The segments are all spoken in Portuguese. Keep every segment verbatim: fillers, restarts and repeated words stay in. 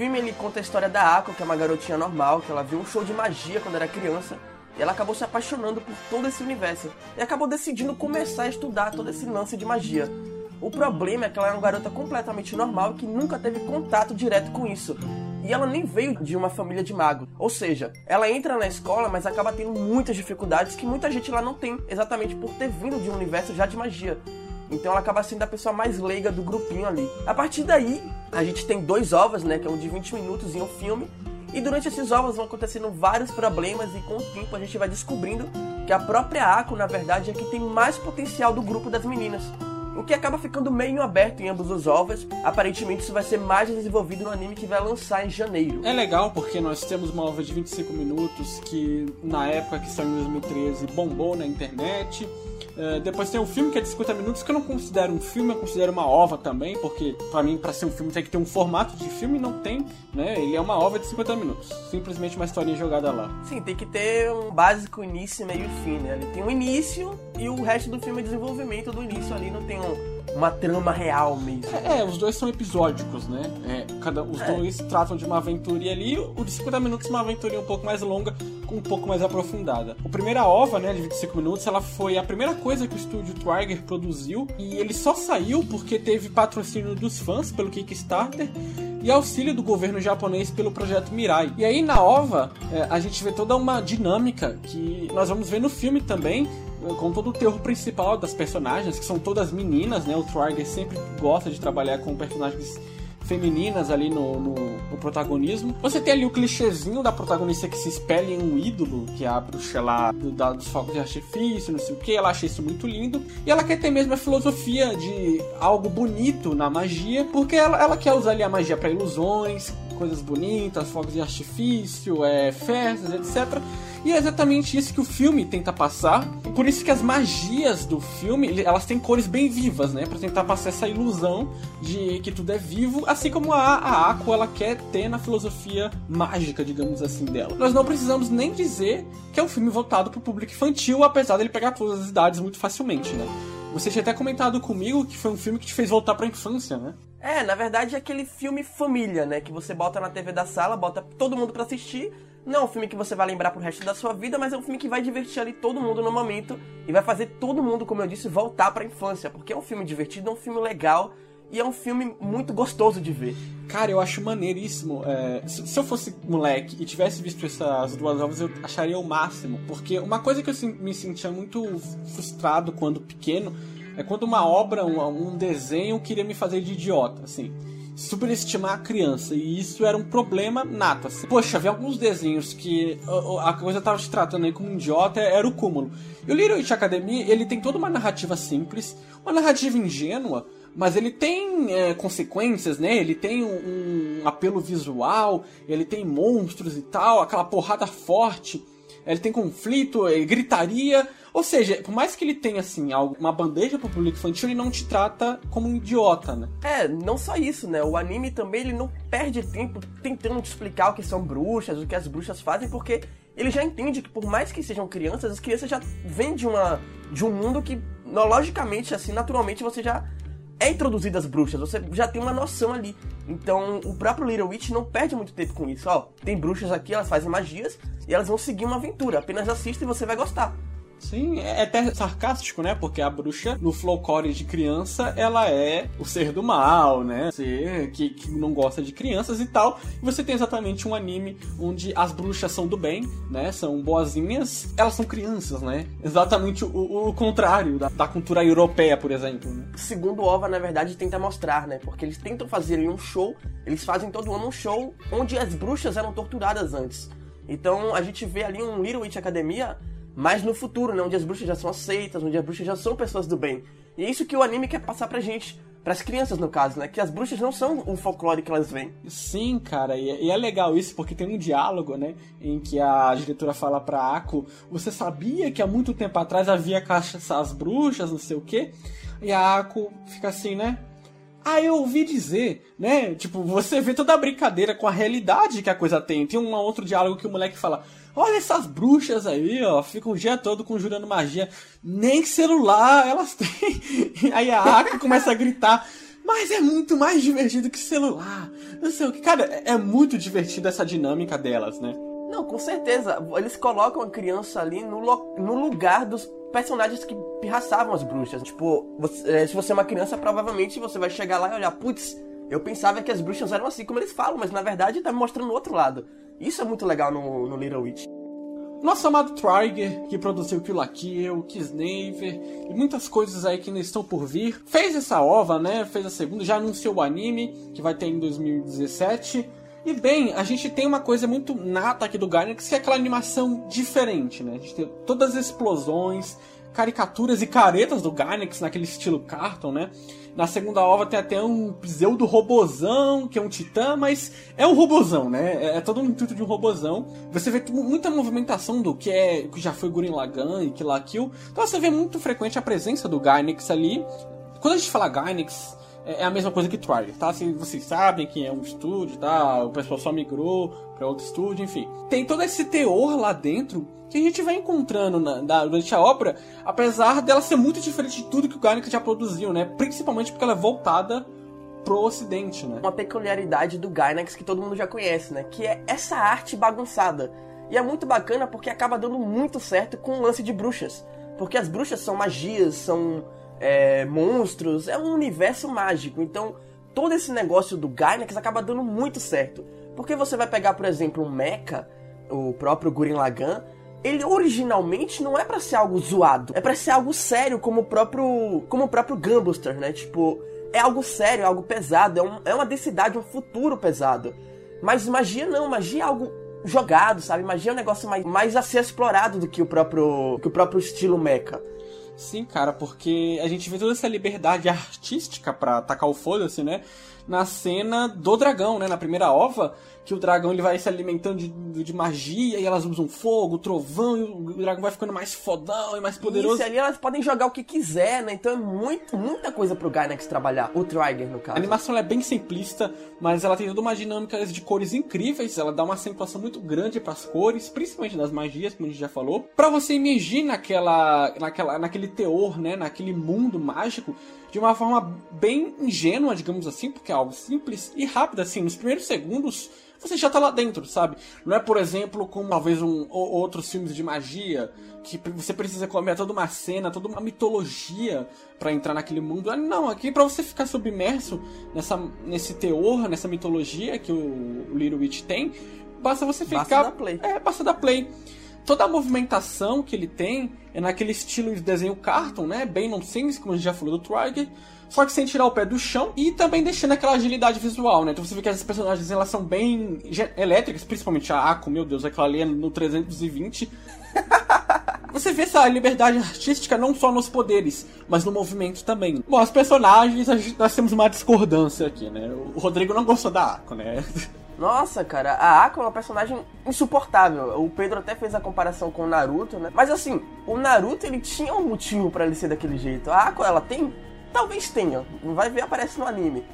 filme ele conta a história da Akko, que é uma garotinha normal, que ela viu um show de magia quando era criança, e ela acabou se apaixonando por todo esse universo, e acabou decidindo começar a estudar todo esse lance de magia. O problema é que ela é uma garota completamente normal e que nunca teve contato direto com isso. E ela nem veio de uma família de mago. Ou seja, ela entra na escola, mas acaba tendo muitas dificuldades que muita gente lá não tem, exatamente por ter vindo de um universo já de magia. Então ela acaba sendo a pessoa mais leiga do grupinho ali. A partir daí, a gente tem dois ovos, né, que é um de vinte minutos em um filme. E durante esses ovos vão acontecendo vários problemas e com o tempo a gente vai descobrindo que a própria Akko, na verdade, é que tem mais potencial do grupo das meninas. O que acaba ficando meio aberto em ambos os ovos. Aparentemente isso vai ser mais desenvolvido no anime que vai lançar em janeiro. É legal porque nós temos uma ova de vinte e cinco minutos que na época que saiu em dois mil e treze bombou na internet. Uh, depois tem um filme que é de cinquenta minutos que eu não considero um filme, eu considero uma ova também, porque pra mim, pra ser um filme, tem que ter um formato de filme, não tem, né? Ele é uma ova de cinquenta minutos, simplesmente uma historinha jogada lá. Sim, tem que ter um básico início, meio e fim, né? Ele tem um início e o resto do filme é desenvolvimento do início ali, não tem um, uma trama real mesmo. É, é, os dois são episódicos, né? É, cada, os é. dois tratam de uma aventurinha ali, o de cinquenta minutos é uma aventurinha um pouco mais longa, um pouco mais aprofundada. A primeira ova, né, de vinte e cinco minutos, ela foi a primeira coisa que o estúdio Trigger produziu e ele só saiu porque teve patrocínio dos fãs pelo Kickstarter e auxílio do governo japonês pelo projeto Mirai. E aí na ova é, a gente vê toda uma dinâmica que nós vamos ver no filme também, com todo o teor principal das personagens, que são todas meninas, né? O Trigger sempre gosta de trabalhar com personagens femininas ali no, no, no protagonismo. Você tem ali o clichêzinho da protagonista que se espelha em um ídolo, que é a bruxa lá do, da, dos fogos de artifício, não sei o que, ela acha isso muito lindo, e ela quer ter mesmo a filosofia de algo bonito na magia, porque ela, ela quer usar ali a magia para ilusões, coisas bonitas, fogos de artifício, é, festas, etcétera. E é exatamente isso que o filme tenta passar. Por isso que as magias do filme, elas têm cores bem vivas, né? Pra tentar passar essa ilusão de que tudo é vivo, assim como a, a Akko, ela quer ter na filosofia mágica, digamos assim, dela. Nós não precisamos nem dizer que é um filme voltado pro público infantil, apesar dele pegar todas as idades muito facilmente, né? Você tinha até comentado comigo que foi um filme que te fez voltar pra infância, né? É, na verdade é aquele filme família, né? Que você bota na T V da sala, bota todo mundo pra assistir. Não é um filme que você vai lembrar pro resto da sua vida, mas é um filme que vai divertir ali todo mundo no momento e vai fazer todo mundo, como eu disse, voltar pra infância, porque é um filme divertido, é um filme legal e é um filme muito gostoso de ver. Cara, eu acho maneiríssimo. É, se, se eu fosse moleque e tivesse visto essas duas ovas, eu acharia o máximo, porque uma coisa que eu me sentia muito frustrado quando pequeno é quando uma obra, um, um desenho queria me fazer de idiota, assim. Superestimar a criança, e isso era um problema nato, assim. Poxa, havia alguns desenhos que a coisa tava te tratando aí como um idiota, era o cúmulo. E o Little Witch Academia, ele tem toda uma narrativa simples, uma narrativa ingênua, mas ele tem é, consequências, né? Ele tem um, um apelo visual, ele tem monstros e tal, aquela porrada forte, ele tem conflito, ele gritaria. Ou seja, por mais que ele tenha, assim, uma bandeja pro público infantil, ele não te trata como um idiota, né? É, não só isso, né? O anime também, ele não perde tempo tentando te explicar o que são bruxas, o que as bruxas fazem, porque ele já entende que, por mais que sejam crianças, as crianças já vêm de, uma, de um mundo que, logicamente, assim, naturalmente, você já é introduzido às bruxas, você já tem uma noção ali. Então, o próprio Little Witch não perde muito tempo com isso. Ó, tem bruxas aqui, elas fazem magias, e elas vão seguir uma aventura. Apenas assista e você vai gostar. Sim, é até sarcástico, né? Porque a bruxa, no flowcore de criança, ela é o ser do mal, né? Ser que, que não gosta de crianças e tal. E você tem exatamente um anime onde as bruxas são do bem, né? São boazinhas. Elas são crianças, né? Exatamente o, o contrário da, da cultura europeia, por exemplo. Né? Segundo Ova, na verdade, tenta mostrar, né? Porque eles tentam fazer um show, eles fazem todo ano um show onde as bruxas eram torturadas antes. Então, a gente vê ali um Little Witch Academia, mas no futuro, né? Onde as bruxas já são aceitas, onde as bruxas já são pessoas do bem. E é isso que o anime quer passar pra gente, pras crianças no caso, né? Que as bruxas não são o folclore que elas veem. Sim, cara, e é legal isso, porque tem um diálogo, né? Em que a diretora fala pra Akko, você sabia que há muito tempo atrás havia caças às bruxas, não sei o quê? E a Akko fica assim, né? Ah, eu ouvi dizer, né? Tipo, você vê toda a brincadeira com a realidade que a coisa tem. Tem um outro diálogo que o moleque fala, olha essas bruxas aí, ó, ficam o dia todo conjurando magia. Nem celular elas têm. Aí a Akko começa a gritar, mas é muito mais divertido que celular, não sei o que. Cara, é muito divertido essa dinâmica delas, né? Não, com certeza. Eles colocam a criança ali no, lo... no lugar dos personagens que pirraçavam as bruxas. Tipo, você... se você é uma criança, provavelmente você vai chegar lá e olhar, putz, eu pensava que as bruxas eram assim como eles falam, mas na verdade tá me mostrando o outro lado. Isso é muito legal no, no Little Witch. Nosso amado Trigger, que produziu Kill la Kill, Kiznaiver e muitas coisas aí que ainda estão por vir, fez essa ova, né? Fez a segunda, já anunciou o anime, que vai ter em dois mil e dezessete. E bem, a gente tem uma coisa muito nata aqui do Gainax, que é aquela animação diferente, né? A gente tem todas as explosões, caricaturas e caretas do Gainax naquele estilo cartoon, né? Na segunda ova tem até um pseudo robozão, que é um titã, mas é um robozão, né? É todo um intuito de um robozão. Você vê muita movimentação do que é, que já foi Gurren Lagann e Kill la Kill. Então você vê muito frequente a presença do Gainax ali. Quando a gente fala Gainax, é a mesma coisa que Trigger, tá? Se vocês sabem que é um estúdio, tá? O pessoal só migrou pra outro estúdio, enfim. Tem todo esse teor lá dentro que a gente vai encontrando na, na, durante a obra, apesar dela ser muito diferente de tudo que o Gainax já produziu, né? Principalmente porque ela é voltada pro ocidente, né? Uma peculiaridade do Gainax que todo mundo já conhece, né? Que é essa arte bagunçada. E é muito bacana porque acaba dando muito certo com o lance de bruxas. Porque as bruxas são magias, são... É, monstros, é um universo mágico. Então, todo esse negócio do Gainax acaba dando muito certo. Porque você vai pegar, por exemplo, um mecha, o próprio Gurren Lagann, ele originalmente não é pra ser algo zoado, é pra ser algo sério, como o próprio, como o próprio Gunbuster, né? Tipo, é algo sério, é algo pesado, é, um, é uma densidade, um futuro pesado. Mas magia não, magia é algo jogado, sabe? Magia é um negócio mais, mais a ser explorado do que o próprio, que o próprio estilo mecha. Sim, cara, porque a gente vê toda essa liberdade artística pra tacar o foda-se, né? Na cena do dragão, né? Na primeira ova, que o dragão ele vai se alimentando de, de magia e elas usam fogo, trovão, e o dragão vai ficando mais fodão e mais poderoso. Isso, ali elas podem jogar o que quiser, né? Então é muito, muita coisa pro Gainax trabalhar, o Trigger, no caso. A animação ela é bem simplista, mas ela tem toda uma dinâmica de cores incríveis, ela dá uma acentuação muito grande pras cores, principalmente das magias, como a gente já falou. Pra você imergir naquela, naquela, naquele teor, né? Naquele mundo mágico, de uma forma bem ingênua, digamos assim, porque é algo simples e rápido, assim, nos primeiros segundos você já tá lá dentro, sabe? Não é, por exemplo, como talvez um, ou outros filmes de magia, que você precisa comer toda uma cena, toda uma mitologia pra entrar naquele mundo. Não, aqui pra você ficar submerso nessa, nesse teor, nessa mitologia que o, o Little Witch tem, basta você ficar... Basta dar play. É, basta dar play. Toda a movimentação que ele tem é naquele estilo de desenho cartoon, né? Bem nonsense, como a gente já falou do Trigger, só que sem tirar o pé do chão e também deixando aquela agilidade visual, né? Então você vê que essas personagens, elas são bem elétricas, principalmente a Akko, meu Deus, aquela ali é no trezentos e vinte. Você vê essa liberdade artística não só nos poderes, mas no movimento também. Bom, as personagens, nós temos uma discordância aqui, né? O Rodrigo não gostou da Akko, né? Nossa, cara, a Akko é uma personagem insuportável. O Pedro até fez a comparação com o Naruto, né? Mas assim, o Naruto, ele tinha um motivo pra ele ser daquele jeito. A Akko, ela tem? Talvez tenha. Vai ver, aparece no anime.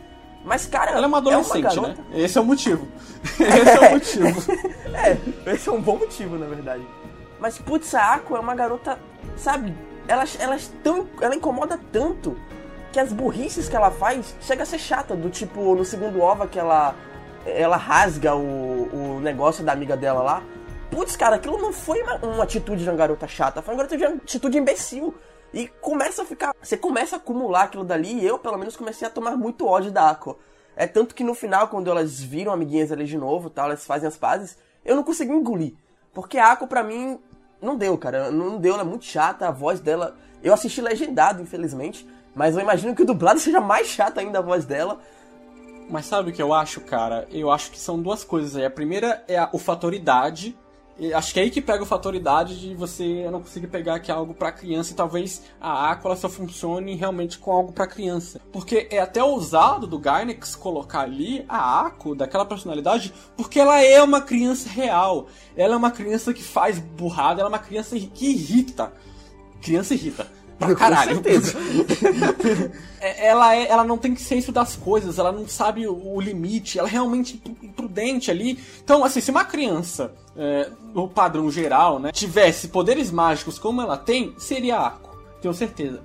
Mas, cara, ela é uma adolescente, é uma garota... né? Esse é o motivo. Esse é o motivo. É, esse é um bom motivo, na verdade. Mas, putz, a Akko é uma garota, sabe? Ela, ela, tão, ela incomoda tanto que as burrices que ela faz chega a ser chata. Do tipo, no segundo ova que ela... ela rasga o, o negócio da amiga dela lá. Putz, cara, aquilo não foi uma, uma atitude de uma garota chata, foi uma garota de uma atitude imbecil. E começa a ficar... Você começa a acumular aquilo dali e eu, pelo menos, comecei a tomar muito ódio da Akko. É tanto que no final, quando elas viram amiguinhas ali de novo, tá, elas fazem as pazes, eu não consegui engolir. Porque a Akko, pra mim, não deu, cara. Não deu, ela é muito chata, a voz dela... Eu assisti legendado, infelizmente, mas eu imagino que o dublado seja mais chato ainda a voz dela. Mas sabe o que eu acho, cara? Eu acho que são duas coisas aí. A primeira é a, o fator idade. Acho que é aí que pega o fator idade de você não conseguir pegar aqui algo pra criança. E talvez a Akko só funcione realmente com algo pra criança. Porque é até ousado do Gainax colocar ali a Akko, daquela personalidade, porque ela é uma criança real. Ela é uma criança que faz burrada, ela é uma criança que irrita. Criança irrita. Pra caralho. Com certeza. ela, é, ela não tem senso das coisas, ela não sabe o, o limite, ela é realmente imprudente ali. Então, assim, se uma criança, é, no padrão geral, né, tivesse poderes mágicos como ela tem, seria a Akko, tenho certeza.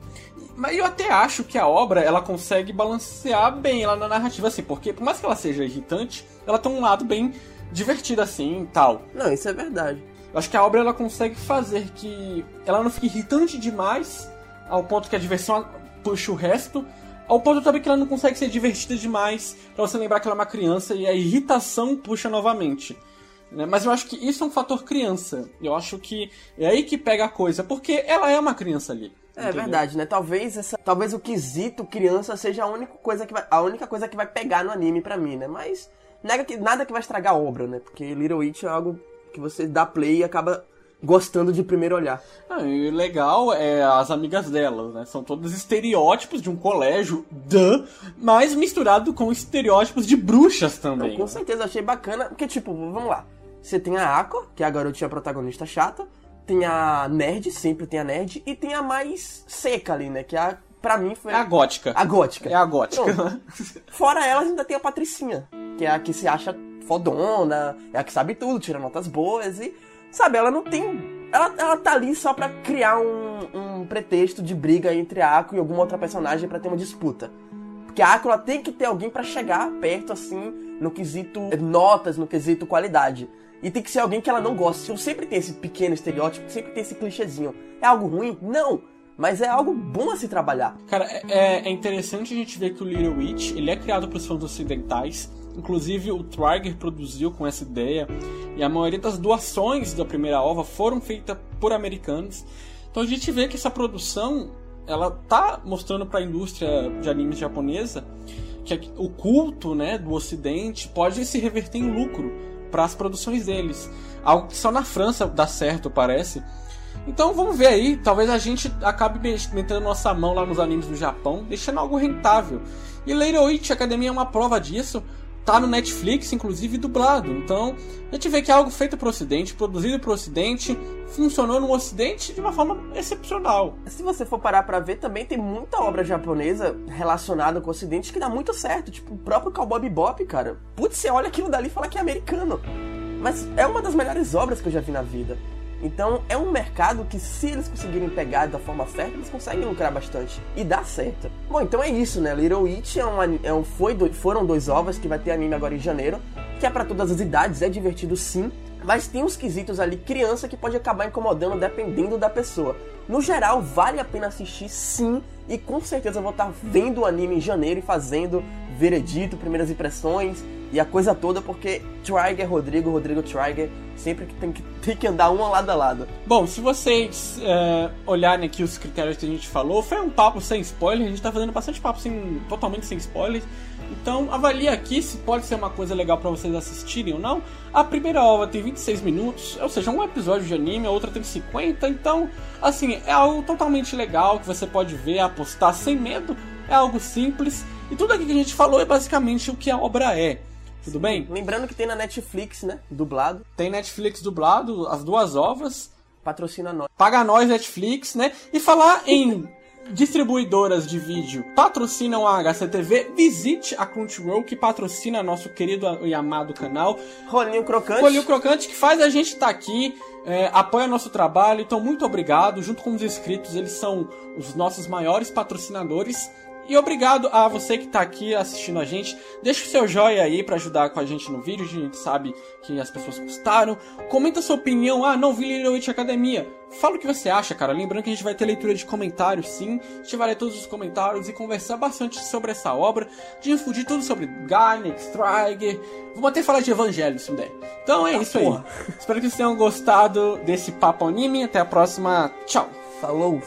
Mas eu até acho que a obra, ela consegue balancear bem ela na narrativa, assim, porque por mais que ela seja irritante, ela tem um lado bem divertido, assim, e tal. Não, isso é verdade. Eu acho que a obra, ela consegue fazer que ela não fique irritante demais, ao ponto que a diversão puxa o resto, ao ponto também que ela não consegue ser divertida demais, pra você lembrar que ela é uma criança e a irritação puxa novamente. Mas eu acho que isso é um fator criança. Eu acho que é aí que pega a coisa, porque ela é uma criança ali. É, entendeu? Verdade, né? Talvez, essa, talvez o quesito criança seja a única coisa que vai, a única coisa que vai pegar no anime pra mim, né? Mas nada que, nada que vai estragar a obra, né? Porque Little Witch é algo que você dá play e acaba gostando de primeiro olhar. Ah, e legal é as amigas delas, né? São todos estereótipos de um colégio, duh, mas misturado com estereótipos de bruxas também. Eu, com certeza, achei bacana, porque, tipo, vamos lá. Você tem a Akko, que é a garotinha protagonista chata, tem a nerd, sempre tem a nerd, e tem a mais seca ali, né, que a, pra mim foi... É a gótica. A gótica. É a gótica. Então, fora ela, ainda tem a Patricinha, que é a que se acha fodona, é a que sabe tudo, tira notas boas e... Sabe, ela não tem... Ela, ela tá ali só pra criar um, um pretexto de briga entre a Akko e alguma outra personagem pra ter uma disputa. Porque a Akko, ela tem que ter alguém pra chegar perto, assim, no quesito notas, no quesito qualidade. E tem que ser alguém que ela não gosta. Sempre tem esse pequeno estereótipo, sempre tem esse clichêzinho. É algo ruim? Não. Mas é algo bom a se trabalhar. Cara, é, é interessante a gente ver que o Little Witch, ele é criado pros fãs ocidentais. Inclusive, o Trigger produziu com essa ideia. E a maioria das doações da primeira ova foram feitas por americanos. Então a gente vê que essa produção, ela tá mostrando pra indústria de animes japonesa que o culto, né, do ocidente pode se reverter em lucro para as produções deles, algo que só na França dá certo, parece. Então vamos ver aí, talvez a gente acabe metendo nossa mão lá nos animes do Japão, deixando algo rentável. E Little Witch Academia é uma prova disso, tá no Netflix, inclusive dublado. Então a gente vê que é algo feito pro ocidente, produzido pro ocidente, funcionou no ocidente de uma forma excepcional. Se você for parar pra ver, também tem muita obra japonesa relacionada com o ocidente que dá muito certo, tipo o próprio Cowboy Bebop, cara. Putz, você olha aquilo dali e fala que é americano, mas é uma das melhores obras que eu já vi na vida. Então é um mercado que, se eles conseguirem pegar da forma certa, eles conseguem lucrar bastante. E dá certo. Bom, então é isso, né? Little Witch é um, é um, foi do, foram dois ovas que vai ter anime agora em janeiro. Que é pra todas as idades, é divertido sim. Mas tem uns quesitos ali, criança, que pode acabar incomodando dependendo da pessoa. No geral, vale a pena assistir sim. E com certeza eu vou estar vendo o anime em janeiro e fazendo veredito, primeiras impressões e a coisa toda, porque Trigger, Rodrigo, Rodrigo Trigger, sempre que tem que, tem que andar uma lado a lado. Bom, se vocês uh, olharem aqui os critérios que a gente falou, foi um papo sem spoiler, a gente tá fazendo bastante papo sem, totalmente sem spoilers. Então avalia aqui se pode ser uma coisa legal pra vocês assistirem ou não. A primeira ova tem vinte e seis minutos, ou seja, um episódio de anime, a outra tem cinquenta, então, assim, é algo totalmente legal que você pode ver, apostar sem medo, é algo simples. E tudo aqui que a gente falou é basicamente o que a obra é. Tudo bem? Lembrando que tem na Netflix, né? Dublado. Tem Netflix dublado, as duas ovas. Patrocina nós. Paga nós, Netflix, né? E falar em distribuidoras de vídeo patrocinam a H C T V, visite a Crunchyroll, que patrocina nosso querido e amado canal. Rolinho Crocante. Rolinho Crocante, que faz a gente estar tá aqui, é, apoia nosso trabalho. Então, muito obrigado. Junto com os inscritos, eles são os nossos maiores patrocinadores. E obrigado a você que tá aqui assistindo a gente. Deixa o seu joinha aí pra ajudar com a gente no vídeo. A gente sabe que as pessoas gostaram. Comenta sua opinião. Ah, não vi Little Witch Academia. Fala o que você acha, cara. Lembrando que a gente vai ter leitura de comentários, sim. A gente vai ler todos os comentários e conversar bastante sobre essa obra. Difundir tudo sobre Gainax, Trigger. Vamos até falar de Evangelho, se não der. Então é ah, isso porra. aí. Espero que vocês tenham gostado desse papo anime. Até a próxima. Tchau. Falou.